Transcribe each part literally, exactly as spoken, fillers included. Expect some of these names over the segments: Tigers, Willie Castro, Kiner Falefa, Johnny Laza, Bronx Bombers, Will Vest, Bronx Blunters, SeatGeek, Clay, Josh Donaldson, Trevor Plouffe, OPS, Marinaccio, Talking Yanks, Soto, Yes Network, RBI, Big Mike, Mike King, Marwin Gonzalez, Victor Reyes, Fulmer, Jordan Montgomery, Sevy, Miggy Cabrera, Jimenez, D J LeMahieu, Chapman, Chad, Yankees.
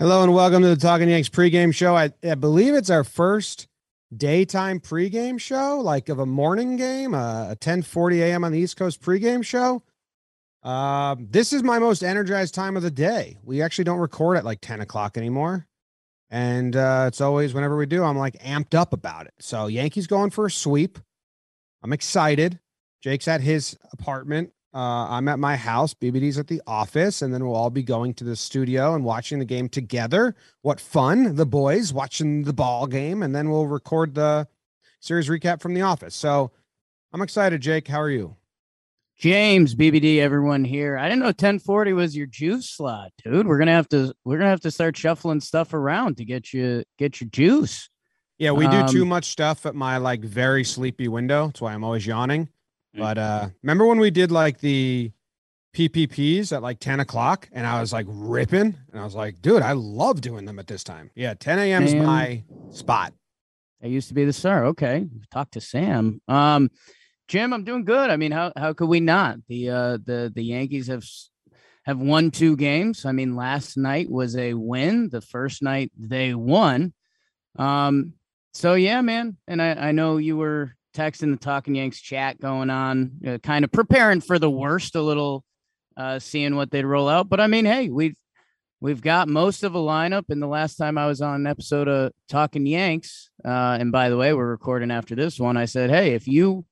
Hello and welcome to the Talking Yanks pregame show. I, I believe it's our first daytime pregame show, like of a morning game, uh, a ten forty a.m. on the East Coast pregame show. Uh, this is my most energized time of the day. We actually don't record at like ten o'clock anymore. And uh, it's always whenever we do, I'm like amped up about it. So Yankees going for a sweep. I'm excited. Jake's at his apartment. Uh, I'm at my house, B B D's at the office, and then we'll all be going to the studio and watching the game together. What fun, the boys watching the ball game, and then we'll record the series recap from the office. So I'm excited, Jake. How are you? James, B B D, everyone here. I didn't know ten forty was your juice slot, dude. We're gonna have to we're gonna have to start shuffling stuff around to get you get your juice. Yeah, we do um, too much stuff at my like very sleepy window. That's why I'm always yawning. But uh, remember when we did like the P P Ps at like ten o'clock and I was like ripping and I was like, dude, I love doing them at this time. Yeah. ten a.m. is my spot. I used to be the star. Okay. Talk to Sam. Um, Jim, I'm doing good. I mean, how, how could we not? The, uh, the, the Yankees have, have won two games. I mean, last night was a win. The first night they won. Um, so yeah, man. And I, I know you were texting the Talking Yanks chat going on, uh, kind of preparing for the worst a little, uh, seeing what they'd roll out. But I mean, hey, we've, we've got most of a lineup. And the last time I was on an episode of Talking Yanks, uh, and by the way, we're recording after this one, I said, hey, if you,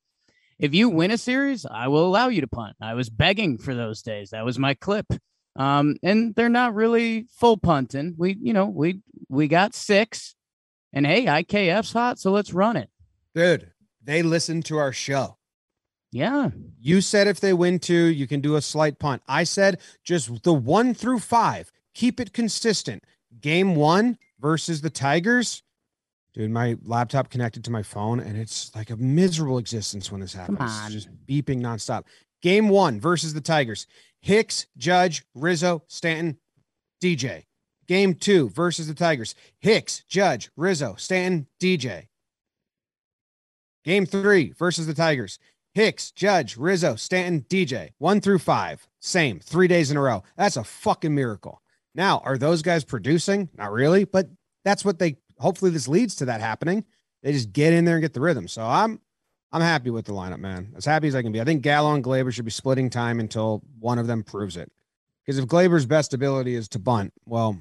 if you win a series, I will allow you to punt. I was begging for those days. That was my clip. Um, and they're not really full punting. We, you know, we, we got six and hey, I K F's hot. So let's run it. Dude. They listen to our show. Yeah. You said if they win two, you can do a slight punt. I said just the one through five. Keep it consistent. Game one versus the Tigers. Dude, my laptop connected to my phone, and it's like a miserable existence when this happens. Come on. It's just beeping nonstop. Game one versus the Tigers. Hicks, Judge, Rizzo, Stanton, D J. Game two versus the Tigers. Hicks, Judge, Rizzo, Stanton, D J. Game three versus the Tigers. Hicks, Judge, Rizzo, Stanton, D J. One through five. Same. Three days in a row. That's a fucking miracle. Now, are those guys producing? Not really, but that's what they, hopefully this leads to that happening. They just get in there and get the rhythm. So I'm, I'm happy with the lineup, man. As happy as I can be. I think Gallo and Glaber should be splitting time until one of them proves it. Because if Glaber's best ability is to bunt, well,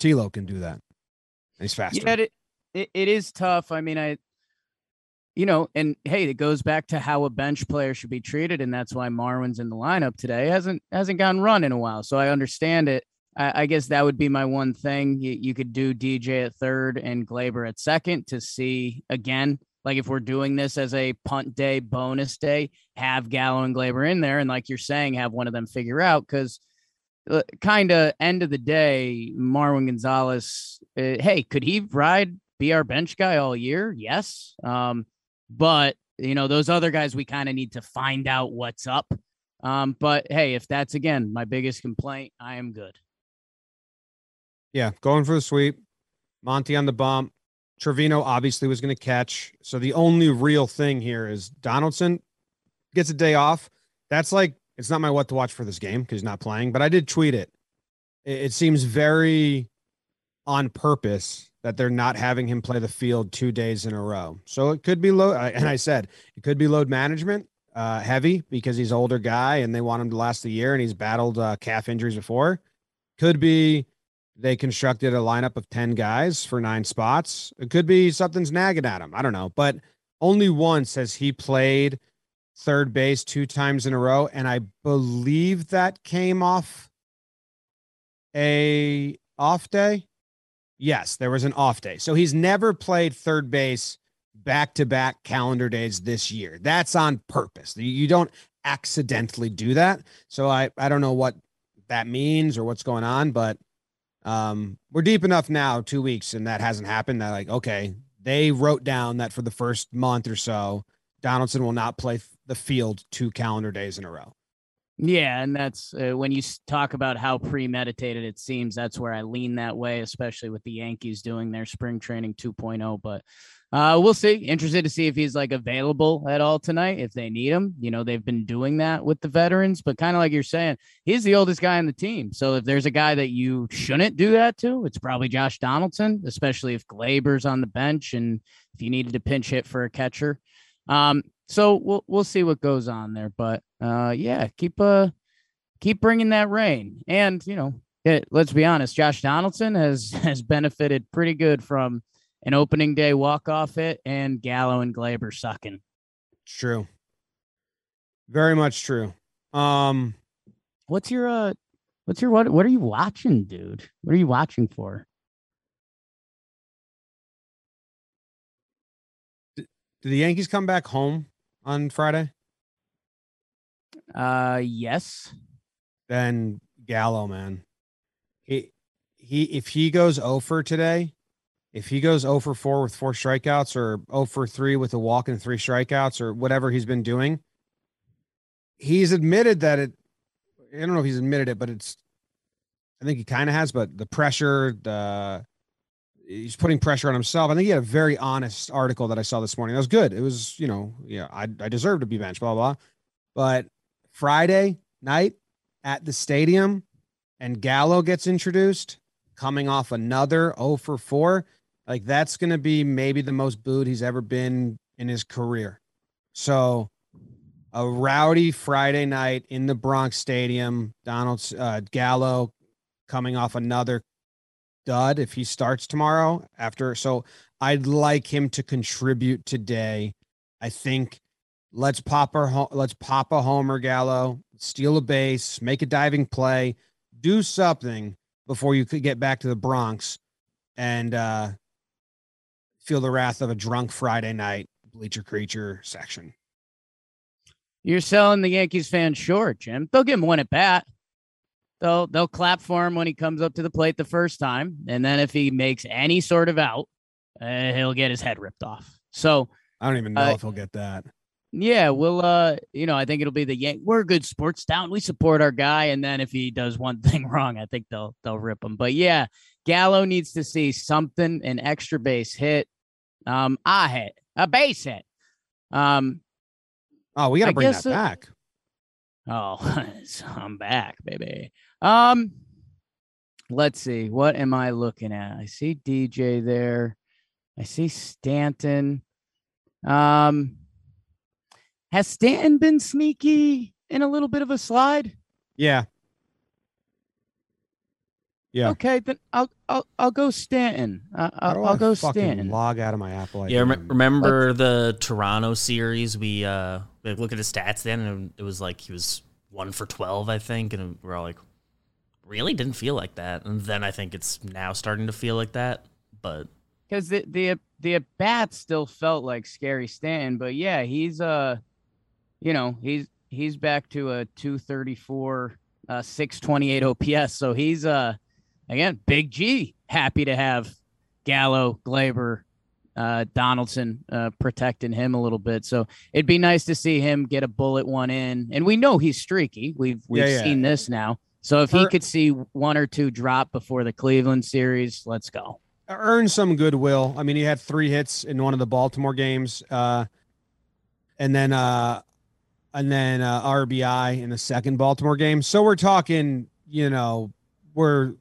Tilo can do that. And he's faster. Yeah, it, it, it is tough. I mean, I, You know, and hey, it goes back to how a bench player should be treated. And that's why Marwin's in the lineup today. Hasn't hasn't gone run in a while. So I understand it. I, I guess that would be my one thing. You, you could do D J at third and Glaber at second to see, again, like if we're doing this as a punt day, bonus day, have Gallo and Glaber in there. And like you're saying, have one of them figure out because uh, kind of end of the day, Marwin Gonzalez, uh, hey, could he ride, be our bench guy all year? Yes. Um, But, you know, those other guys, we kind of need to find out what's up. Um, but, hey, if that's, again, my biggest complaint, I am good. Yeah, going for the sweep. Monty on the bump. Trevino obviously was going to catch. So the only real thing here is Donaldson gets a day off. That's like, it's not my what to watch for this game because he's not playing. But I did tweet it. It seems very on purpose that they're not having him play the field two days in a row. So it could be load. And I said, it could be load management uh, heavy because he's an older guy and they want him to last the year. And he's battled uh, calf injuries before. Could be they constructed a lineup of ten guys for nine spots. It could be something's nagging at him. I don't know, but only once has he played third base two times in a row. And I believe that came off a off day. Yes, there was an off day. So he's never played third base back-to-back calendar days this year. That's on purpose. You don't accidentally do that. So I, I don't know what that means or what's going on, but um, we're deep enough now, two weeks, and that hasn't happened. That like, okay, they wrote down that for the first month or so, Donaldson will not play the field two calendar days in a row. Yeah, and that's uh, when you talk about how premeditated it seems, that's where I lean that way, especially with the Yankees doing their spring training two point oh. But uh, we'll see. Interested to see if he's like available at all tonight, if they need him. You know, they've been doing that with the veterans, but kind of like you're saying, he's the oldest guy on the team. So if there's a guy that you shouldn't do that to, it's probably Josh Donaldson, especially if Glaber's on the bench and if you needed a pinch hit for a catcher. Um, so we'll, we'll see what goes on there, but uh, yeah, keep, uh, keep bringing that rain. And, you know, it, let's be honest, Josh Donaldson has, has benefited pretty good from an opening day walk-off hit and Gallo and Glaber sucking. True. Very much true. Um, what's your, uh, what's your, what, what are you watching, dude? What are you watching for? Do the Yankees come back home on Friday? Uh, yes. Then Gallo, man. He, he, if he goes oh for today, if he goes oh for four with four strikeouts or oh for three with a walk and three strikeouts or whatever he's been doing, he's admitted that it, I don't know if he's admitted it, but it's, I think he kind of has, but the pressure, the, he's putting pressure on himself. I think he had a very honest article that I saw this morning. That was good. It was, you know, yeah, I, I deserve to be benched, blah, blah, blah. But Friday night at the stadium and Gallo gets introduced coming off another oh for four. Like that's going to be maybe the most booed he's ever been in his career. So a rowdy Friday night in the Bronx stadium, Donald's uh, Gallo coming off another dud if he starts tomorrow after. So I'd like him to contribute today. I think let's pop our ho- let's pop a homer, Gallo, steal a base, make a diving play, do something before you could get back to the Bronx and uh, feel the wrath of a drunk Friday night bleacher creature section. You're selling the Yankees fans short, Jim. They'll give him one at bat. They'll, they'll clap for him when he comes up to the plate the first time. And then if he makes any sort of out, uh, he'll get his head ripped off. So I don't even know uh, if he'll get that. Yeah. Well, uh, you know, I think it'll be the Yankees. We're a good sports town. We support our guy. And then if he does one thing wrong, I think they'll, they'll rip him. But yeah, Gallo needs to see something, an extra base hit. Um, I hit a base hit. Um, Oh, we got to bring that back. Uh, oh, I'm back, baby. Um, let's see. What am I looking at? I see D J there. I see Stanton. Um, has Stanton been sneaky in a little bit of a slide? Yeah. Yeah. Okay, then I'll I'll I'll go Stanton. I, I'll, I'll go Stanton. Log out of my Apple. Yeah, rem- remember Let's... the Toronto series? We uh, we look at his stats then, and it was like he was one for twelve, I think, and we're all like, really didn't feel like that. And then I think it's now starting to feel like that, but because the the the at bat still felt like scary Stanton, but yeah, he's uh, you know, he's he's back to a two thirty four, uh, six twenty eight O P S, so he's uh. Again, Big G, happy to have Gallo, Glaber, uh, Donaldson uh, protecting him a little bit. So it'd be nice to see him get a bullet one in. And we know he's streaky. We've we've yeah, yeah. seen this now. So if he could see one or two drop before the Cleveland series, let's go. Earn some goodwill. I mean, he had three hits in one of the Baltimore games, uh, and then uh, and then uh, R B I in the second Baltimore game. So we're talking, you know, we're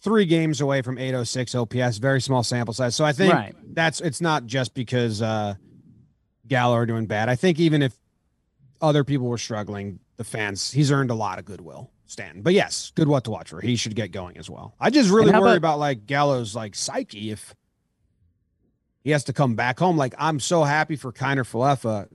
three games away from eight oh six O P S, very small sample size. So I think right. that's, it's not just because uh, Gallo are doing bad. I think even if other people were struggling, the fans, he's earned a lot of goodwill, Stanton. But yes, good what to watch for. He should get going as well. I just really worry about, about like Gallo's like psyche if he has to come back home. Like I'm so happy for Kiner Falefa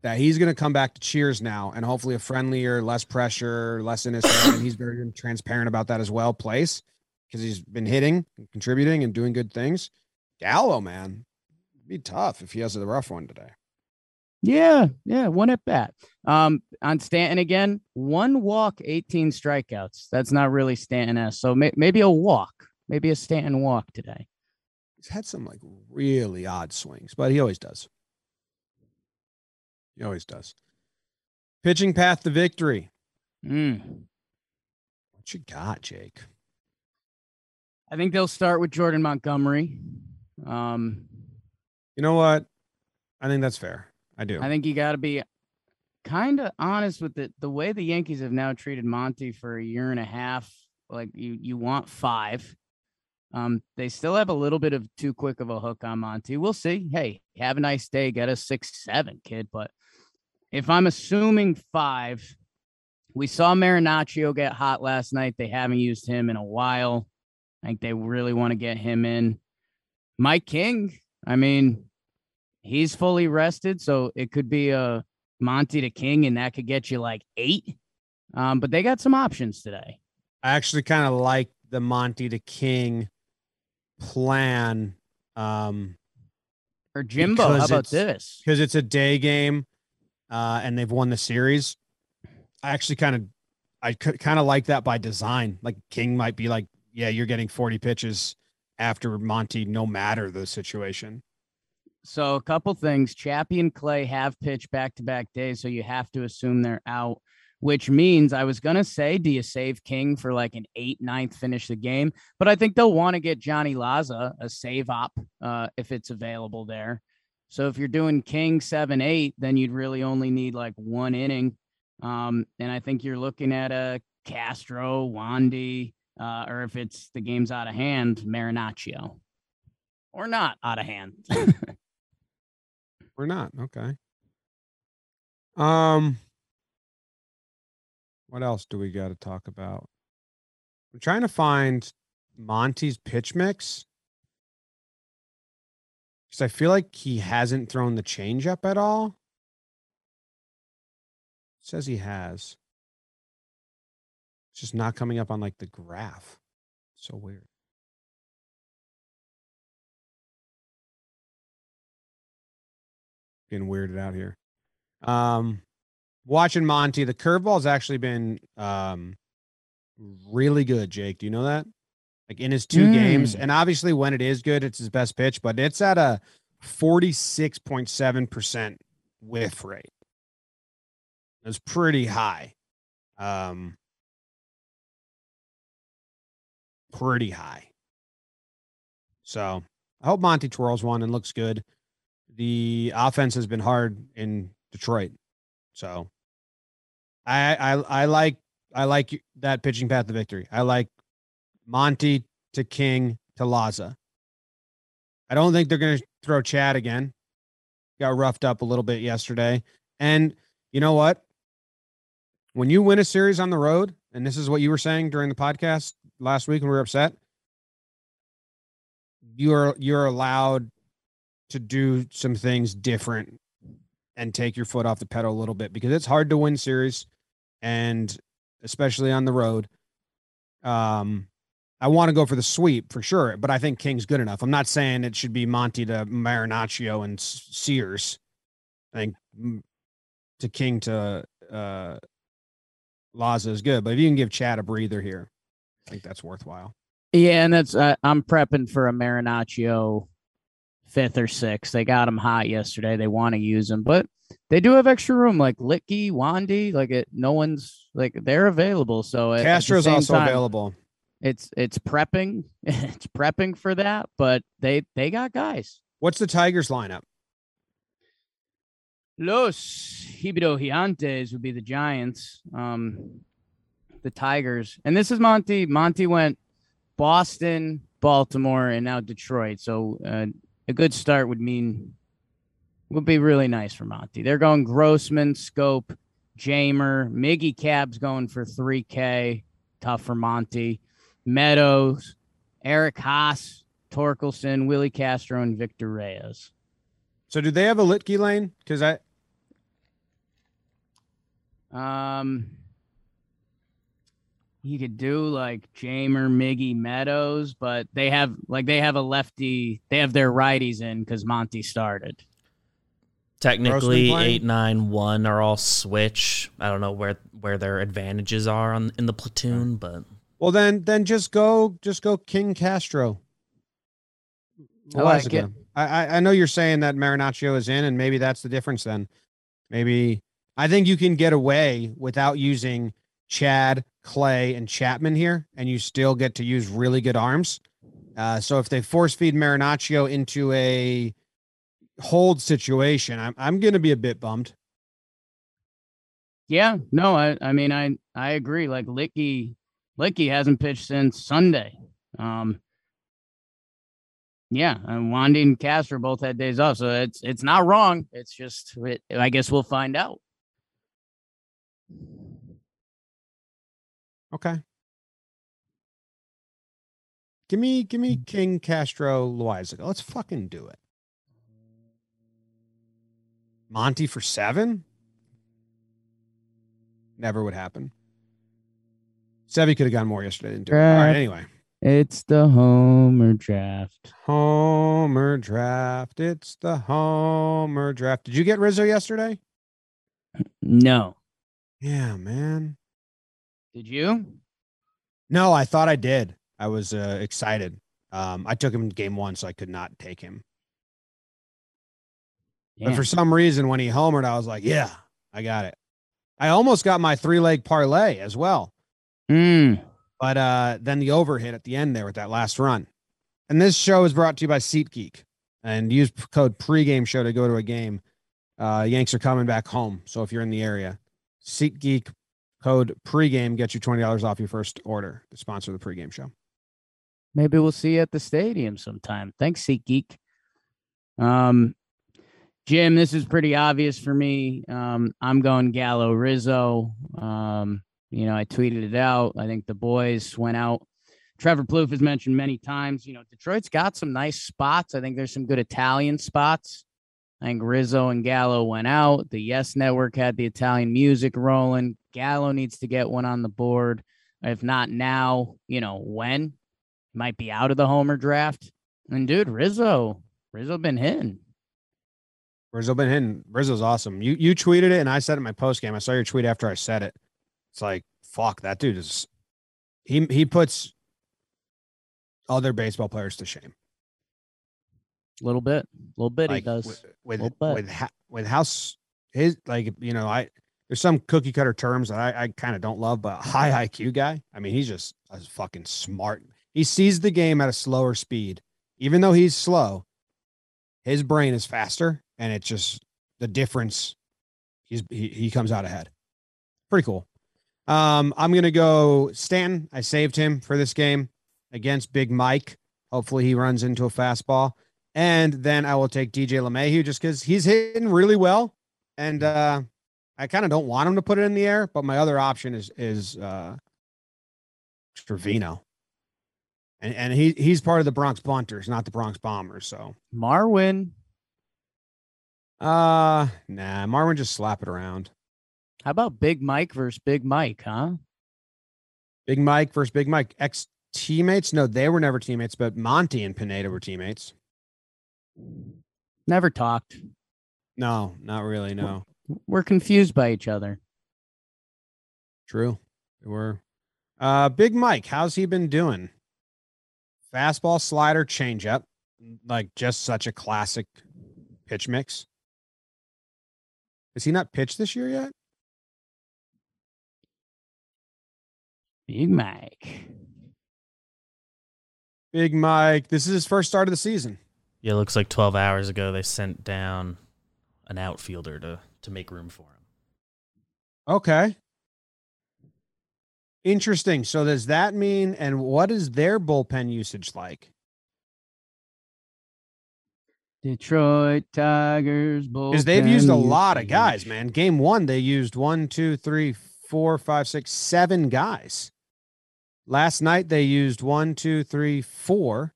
that he's going to come back to Cheers now and hopefully a friendlier, less pressure, less innocent, and he's very transparent about that as well, place. Because he's been hitting and contributing and doing good things. Gallo, man, it'd be tough if he has a rough one today. Yeah, yeah, one at bat. Um, on Stanton again, one walk, eighteen strikeouts. That's not really Stanton-esque. So may- maybe a walk, maybe a Stanton walk today. He's had some like really odd swings, but he always does. He always does. Pitching path to victory. Mm. What you got, Jake? I think they'll start with Jordan Montgomery. Um, you know what? I think that's fair. I do. I think you got to be kind of honest with it. The way the Yankees have now treated Monty for a year and a half, like you, you want five. Um, they still have a little bit of too quick of a hook on Monty. We'll see. Hey, have a nice day. Get a six, seven kid. But if I'm assuming five, we saw Marinaccio get hot last night. They haven't used him in a while. I think they really want to get him in. Mike King, I mean, he's fully rested, so it could be a Monty to King, and that could get you like eight. Um, but they got some options today. I actually kind of like the Monty to King plan. Um, or Jimbo, how about this? Because it's a day game, uh, and they've won the series. I actually kind of, I kind of like that by design. Like King might be like, yeah, you're getting forty pitches after Monty, no matter the situation. So a couple things. Chappie and Clay have pitched back-to-back days, so you have to assume they're out, which means I was going to say, do you save King for like an eight, ninth finish the game? But I think they'll want to get Johnny Laza a save op uh, if it's available there. So if you're doing King seven, eight, then you'd really only need like one inning. Um, and I think you're looking at a Castro, Wandy, Uh, or if it's the game's out of hand, Marinaccio. Or not out of hand. Or not. Okay. Um, what else do we got to talk about? I'm trying to find Monty's pitch mix. Because I feel like he hasn't thrown the changeup at all. It says he has. Just not coming up on like the graph. So weird. Getting weirded out here. Um, watching Monty, the curveball's actually been um, really good, Jake. Do you know that? Like in his two mm. games. And obviously when it is good, it's his best pitch, but it's at a forty-six point seven percent whiff rate. That's pretty high. Um, Pretty high. So I hope Monty twirls one and looks good. The offense has been hard in Detroit. So I I, I like I like that pitching path to victory. I like Monty to King to Laza. I don't think they're going to throw Chad again. Got roughed up a little bit yesterday. And you know what? When you win a series on the road, and this is what you were saying during the podcast last week when we were upset, you're you're allowed to do some things different and take your foot off the pedal a little bit, because it's hard to win series, and especially on the road. Um, I want to go for the sweep for sure, but I think King's good enough. I'm not saying it should be Monty to Marinaccio and Sears. I think to King to uh, Laza is good, but if you can give Chad a breather here, I think that's worthwhile. Yeah, and that's uh, I'm prepping for a Marinaccio fifth or sixth. They got him hot yesterday. They want to use him, but they do have extra room, like Litke, Wandy. Like it, no one's like they're available. So at, Castro's at also time, available. It's it's prepping, it's prepping for that. But they they got guys. What's the Tigers lineup? Los Hibido Giantes would be the Giants. Um, the Tigers, and this is Monty. Monty went Boston, Baltimore, and now Detroit. So uh, a good start would mean would be really nice for Monty. They're going Grossman, Scope, Jamer, Miggy Cab's going for three K. Tough for Monty. Meadows, Eric Haas, Torkelson, Willie Castro, and Victor Reyes. So do they have a Litke lane? Because I um. You could do like Jamer, Miggy, Meadows, but they have like they have a lefty. They have their righties in because Monty started. Technically, eight, nine, one are all switch. I don't know where where their advantages are on in the platoon, but well, then then just go just go King Castro. I like it. I I know you're saying that Marinaccio is in, and maybe that's the difference. Then maybe I think you can get away without using Chad, Clay, and Chapman here, and you still get to use really good arms. Uh, so if they force feed Marinaccio into a hold situation, I'm I'm going to be a bit bummed. Yeah, no, I, I mean, I, I agree. Like Licky, Licky hasn't pitched since Sunday. Um, yeah, and Wandy and Castro both had days off, so it's it's not wrong. It's just, it, I guess we'll find out. Okay. Give me, give me King, Castro, Loaiza. Let's fucking do it. Monty for seven? Never would happen. Sevy could have gone more yesterday. Didn't do it. All right, anyway. It's the Homer draft. Homer draft. It's the Homer draft. Did you get Rizzo yesterday? No. Yeah, man. Did you? No, I thought I did. I was uh, excited. Um, I took him in game one, so I could not take him. Yeah. But for some reason, when he homered, I was like, yeah, I got it. I almost got my three-leg parlay as well. Mm. But uh, then the over hit at the end there with that last run. And this show is brought to you by SeatGeek. And use code pregame show to go to a game. Uh, Yanks are coming back home. So if you're in the area, SeatGeek code pregame gets you twenty dollars off your first order to sponsor the pregame show. Maybe we'll see you at the stadium sometime. Thanks, SeatGeek. Um, Jim, this is pretty obvious for me. Um, I'm going Gallo Rizzo. Um, you know, I tweeted it out. I think the boys went out. Trevor Plouffe has mentioned many times, you know, Detroit's got some nice spots. I think there's some good Italian spots. I think Rizzo and Gallo went out. The Yes Network had the Italian music rolling. Gallo needs to get one on the board. If not now, you know, when? Might be out of the Homer draft. And dude, Rizzo, Rizzo been hitting. Rizzo been hitting. Rizzo's awesome. You you tweeted it, and I said it in my post game. I saw your tweet after I said it. It's like, fuck, that dude is. He he puts other baseball players to shame. A little bit, a little bit like he does. With with with, ha- with house his like you know I there's some cookie cutter terms that I I kind of don't love, but high I Q guy. I mean, he's just a fucking smart. He sees the game at a slower speed. Even though he's slow, his brain is faster, and it's just the difference. He's, he he comes out ahead. Pretty cool. Um, I'm going to go Stanton. I saved him for this game against Big Mike. Hopefully he runs into a fastball. And then I will take D J LeMahieu just because he's hitting really well. And uh, I kind of don't want him to put it in the air, but my other option is is uh, Trevino. And and he he's part of the Bronx Blunters, not the Bronx Bombers. So Marwin, uh, nah, Marwin just slap it around. How about Big Mike versus Big Mike, huh? Big Mike versus Big Mike, ex teammates. No, they were never teammates, but Monty and Pineda were teammates. Never talked. No, not really. No, we're, we're confused by each other. True, we were. Uh, Big Mike, how's he been doing? Fastball, slider, changeup, like just such a classic pitch mix. Has he not pitched this year yet? Big Mike. Big Mike. This is his first start of the season. Yeah, it looks like twelve hours ago they sent down an outfielder to, to make room for him. Okay. Interesting. So does that mean, and what is their bullpen usage like? Detroit Tigers bullpen. Because they've used a lot of guys, man. Game one, they used one, two, three, four, five, six, seven guys. Last night, they used one, two, three, four.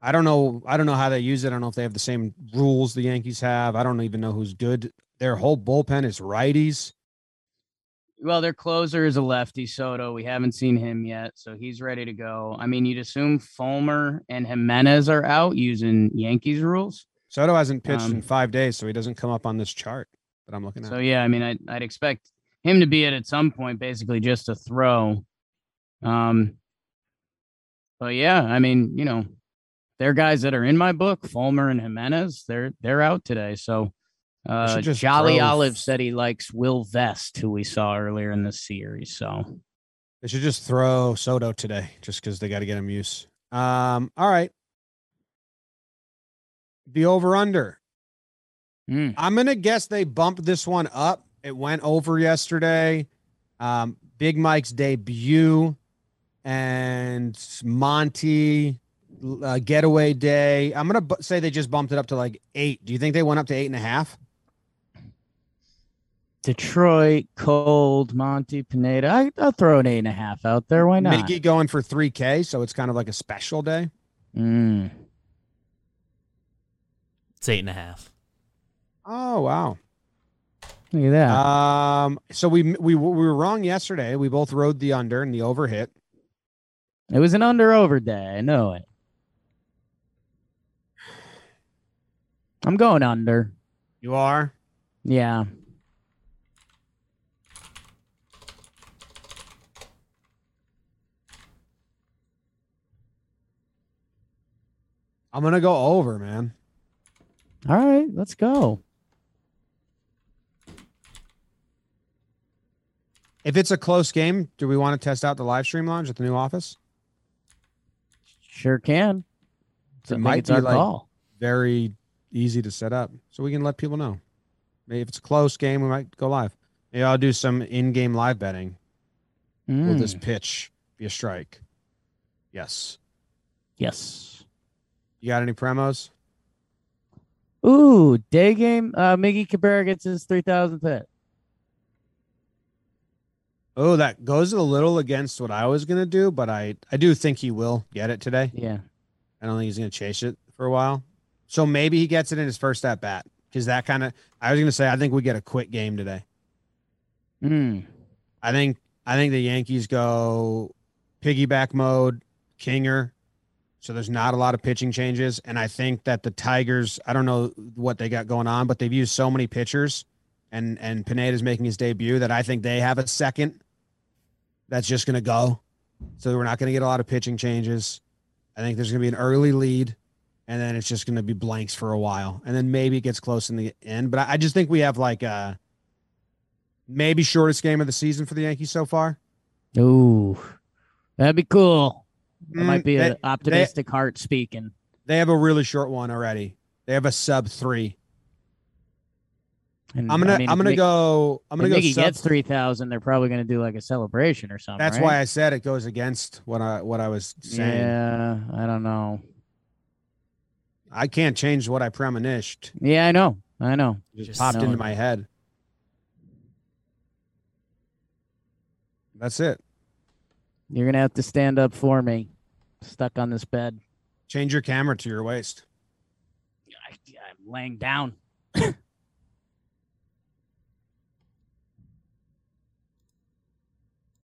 I don't know. I don't know how they use it. I don't know if they have the same rules the Yankees have. I don't even know who's good. Their whole bullpen is righties. Well, their closer is a lefty, Soto. We haven't seen him yet, so he's ready to go. I mean, you'd assume Fulmer and Jimenez are out using Yankees rules. Soto hasn't pitched um, in five days, so he doesn't come up on this chart that I'm looking at. So, yeah, I mean, I'd, I'd expect him to be it at some point, basically just to throw. Um, but, yeah, I mean, you know, they're guys that are in my book, Fulmer and Jimenez, they're they're out today, so Uh, Jolly throw... Olive said he likes Will Vest, who we saw earlier in the series. So they should just throw Soto today, just because they got to get him use. Um, all right. The over under. Mm. I'm going to guess they bumped this one up. It went over yesterday. Um, Big Mike's debut and Monty uh, getaway day. I'm going to bu- say they just bumped it up to like eight. Do you think they went up to eight and a half? Detroit, cold, Monty, Pineda. I, I'll throw an eight and a half out there. Why not? Miggy going for three K, so it's kind of like a special day. Mm. It's eight and a half. Oh, wow. Look at that. Um, so we, we we were wrong yesterday. We both rode the under and the over hit. It was an under over day. I know it. I'm going under. You are? Yeah. I'm going to go over, man. All right, let's go. If it's a close game, do we want to test out the live stream lounge at the new office? Sure can. So it might be our like call. Very easy to set up, so we can let people know. Maybe if it's a close game, we might go live. Maybe I'll do some in-game live betting. Mm. Will this pitch be a strike? Yes. Yes. You got any promos? Ooh, day game. Uh, Miggy Cabrera gets his three thousandth hit. Oh, that goes a little against what I was going to do, but I, I do think he will get it today. Yeah. I don't think he's going to chase it for a while. So maybe he gets it in his first at bat, because that kind of, I was going to say, I think we get a quick game today. Mm. I think, I think the Yankees go piggyback mode, Kinger. So there's not a lot of pitching changes. And I think that the Tigers, I don't know what they got going on, but they've used so many pitchers, and, and Pineda's making his debut, that I think they have a second that's just going to go. So we're not going to get a lot of pitching changes. I think there's going to be an early lead, and then it's just going to be blanks for a while. And then maybe it gets close in the end. But I just think we have like a maybe shortest game of the season for the Yankees so far. Ooh, that'd be cool. That mm, might be they, an optimistic they, heart speaking. They have a really short one already. They have a sub three. And I'm gonna, I mean, I'm gonna Miggy, go. I'm gonna if go. Miggy sub- gets three thousand. They're probably gonna do like a celebration or something. That's right? Why I said it goes against what I what I was saying. Yeah, I don't know. I can't change what I premonished. Yeah, I know. I know. It just, just popped into it. My head. That's it. You're gonna have to stand up for me. Stuck on this bed. Change your camera to your waist. I, I'm laying down.